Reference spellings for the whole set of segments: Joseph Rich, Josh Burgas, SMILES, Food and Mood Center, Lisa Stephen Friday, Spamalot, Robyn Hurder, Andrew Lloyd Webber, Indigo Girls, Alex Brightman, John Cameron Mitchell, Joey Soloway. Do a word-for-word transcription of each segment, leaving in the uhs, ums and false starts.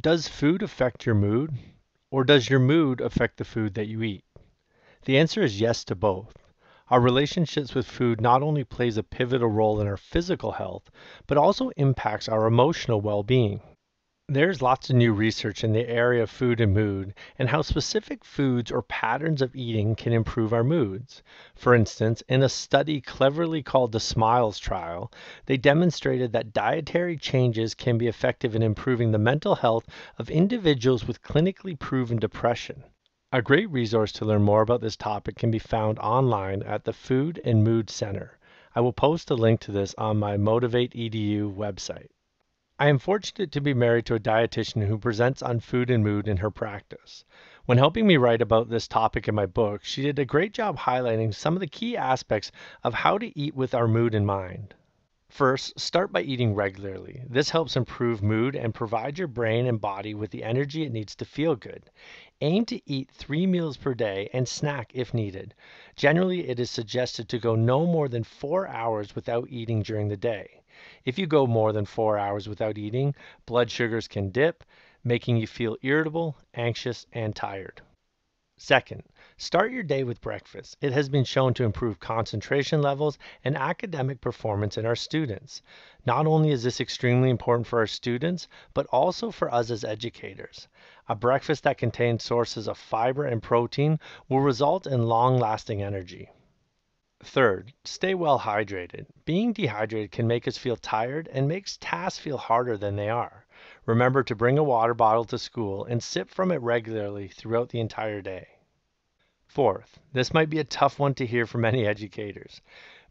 Does food affect your mood, or does your mood affect the food that you eat? The answer is yes to both. Our relationships with food not only plays a pivotal role in our physical health, but also impacts our emotional well-being. There's lots of new research in the area of food and mood and how specific foods or patterns of eating can improve our moods. For instance, in a study cleverly called the SMILES trial, they demonstrated that dietary changes can be effective in improving the mental health of individuals with clinically proven depression. A great resource to learn more about this topic can be found online at the Food and Mood Center. I will post a link to this on my Motivate E D U website. I am fortunate to be married to a dietitian who presents on food and mood in her practice. When helping me write about this topic in my book, she did a great job highlighting some of the key aspects of how to eat with our mood in mind. First, start by eating regularly. This helps improve mood and provide your brain and body with the energy it needs to feel good. Aim to eat three meals per day and snack if needed. Generally, it is suggested to go no more than four hours without eating during the day. If you go more than four hours without eating, blood sugars can dip, making you feel irritable, anxious, and tired. Second, start your day with breakfast. It has been shown to improve concentration levels and academic performance in our students. Not only is this extremely important for our students, but also for us as educators. A breakfast that contains sources of fiber and protein will result in long-lasting energy. Third, stay well hydrated. Being dehydrated can make us feel tired and makes tasks feel harder than they are. Remember to bring a water bottle to school and sip from it regularly throughout the entire day. Fourth, this might be a tough one to hear for many educators.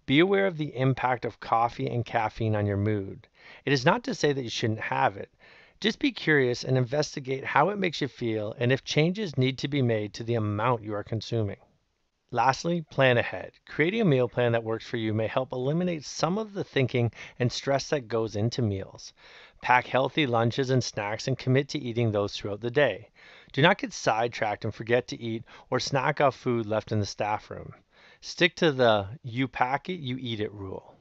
Be aware of the impact of coffee and caffeine on your mood. It is not to say that you shouldn't have it. Just be curious and investigate how it makes you feel and if changes need to be made to the amount you are consuming. Lastly, plan ahead. Creating a meal plan that works for you may help eliminate some of the thinking and stress that goes into meals. Pack healthy lunches and snacks and commit to eating those throughout the day. Do not get sidetracked and forget to eat or snack off food left in the staff room. Stick to the you pack it, you eat it rule.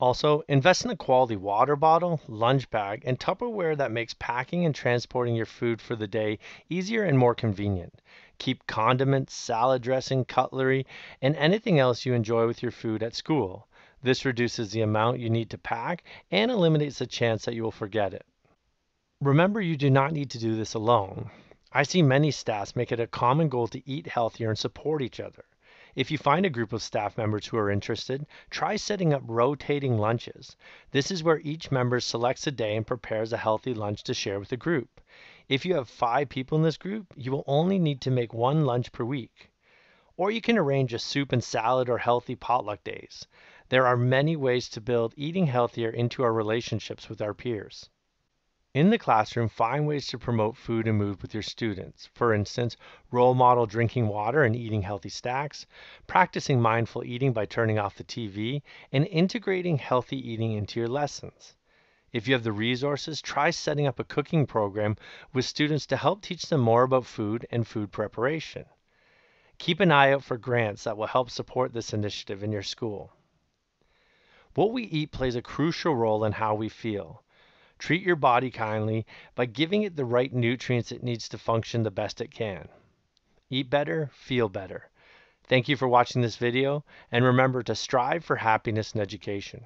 Also, invest in a quality water bottle, lunch bag, and Tupperware that makes packing and transporting your food for the day easier and more convenient. Keep condiments, salad dressing, cutlery, and anything else you enjoy with your food at school. This reduces the amount you need to pack and eliminates the chance that you will forget it. Remember, you do not need to do this alone. I see many staffs make it a common goal to eat healthier and support each other. If you find a group of staff members who are interested, try setting up rotating lunches. This is where each member selects a day and prepares a healthy lunch to share with the group. If you have five people in this group, you will only need to make one lunch per week. Or you can arrange a soup and salad or healthy potluck days. There are many ways to build eating healthier into our relationships with our peers. In the classroom, find ways to promote food and mood with your students. For instance, role model drinking water and eating healthy snacks, practicing mindful eating by turning off the T V, and integrating healthy eating into your lessons. If you have the resources, try setting up a cooking program with students to help teach them more about food and food preparation. Keep an eye out for grants that will help support this initiative in your school. What we eat plays a crucial role in how we feel. Treat your body kindly by giving it the right nutrients it needs to function the best it can. Eat better, feel better. Thank you for watching this video, and remember to strive for happiness in education.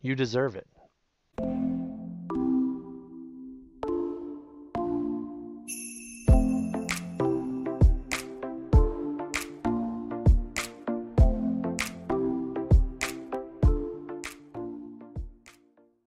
You deserve it.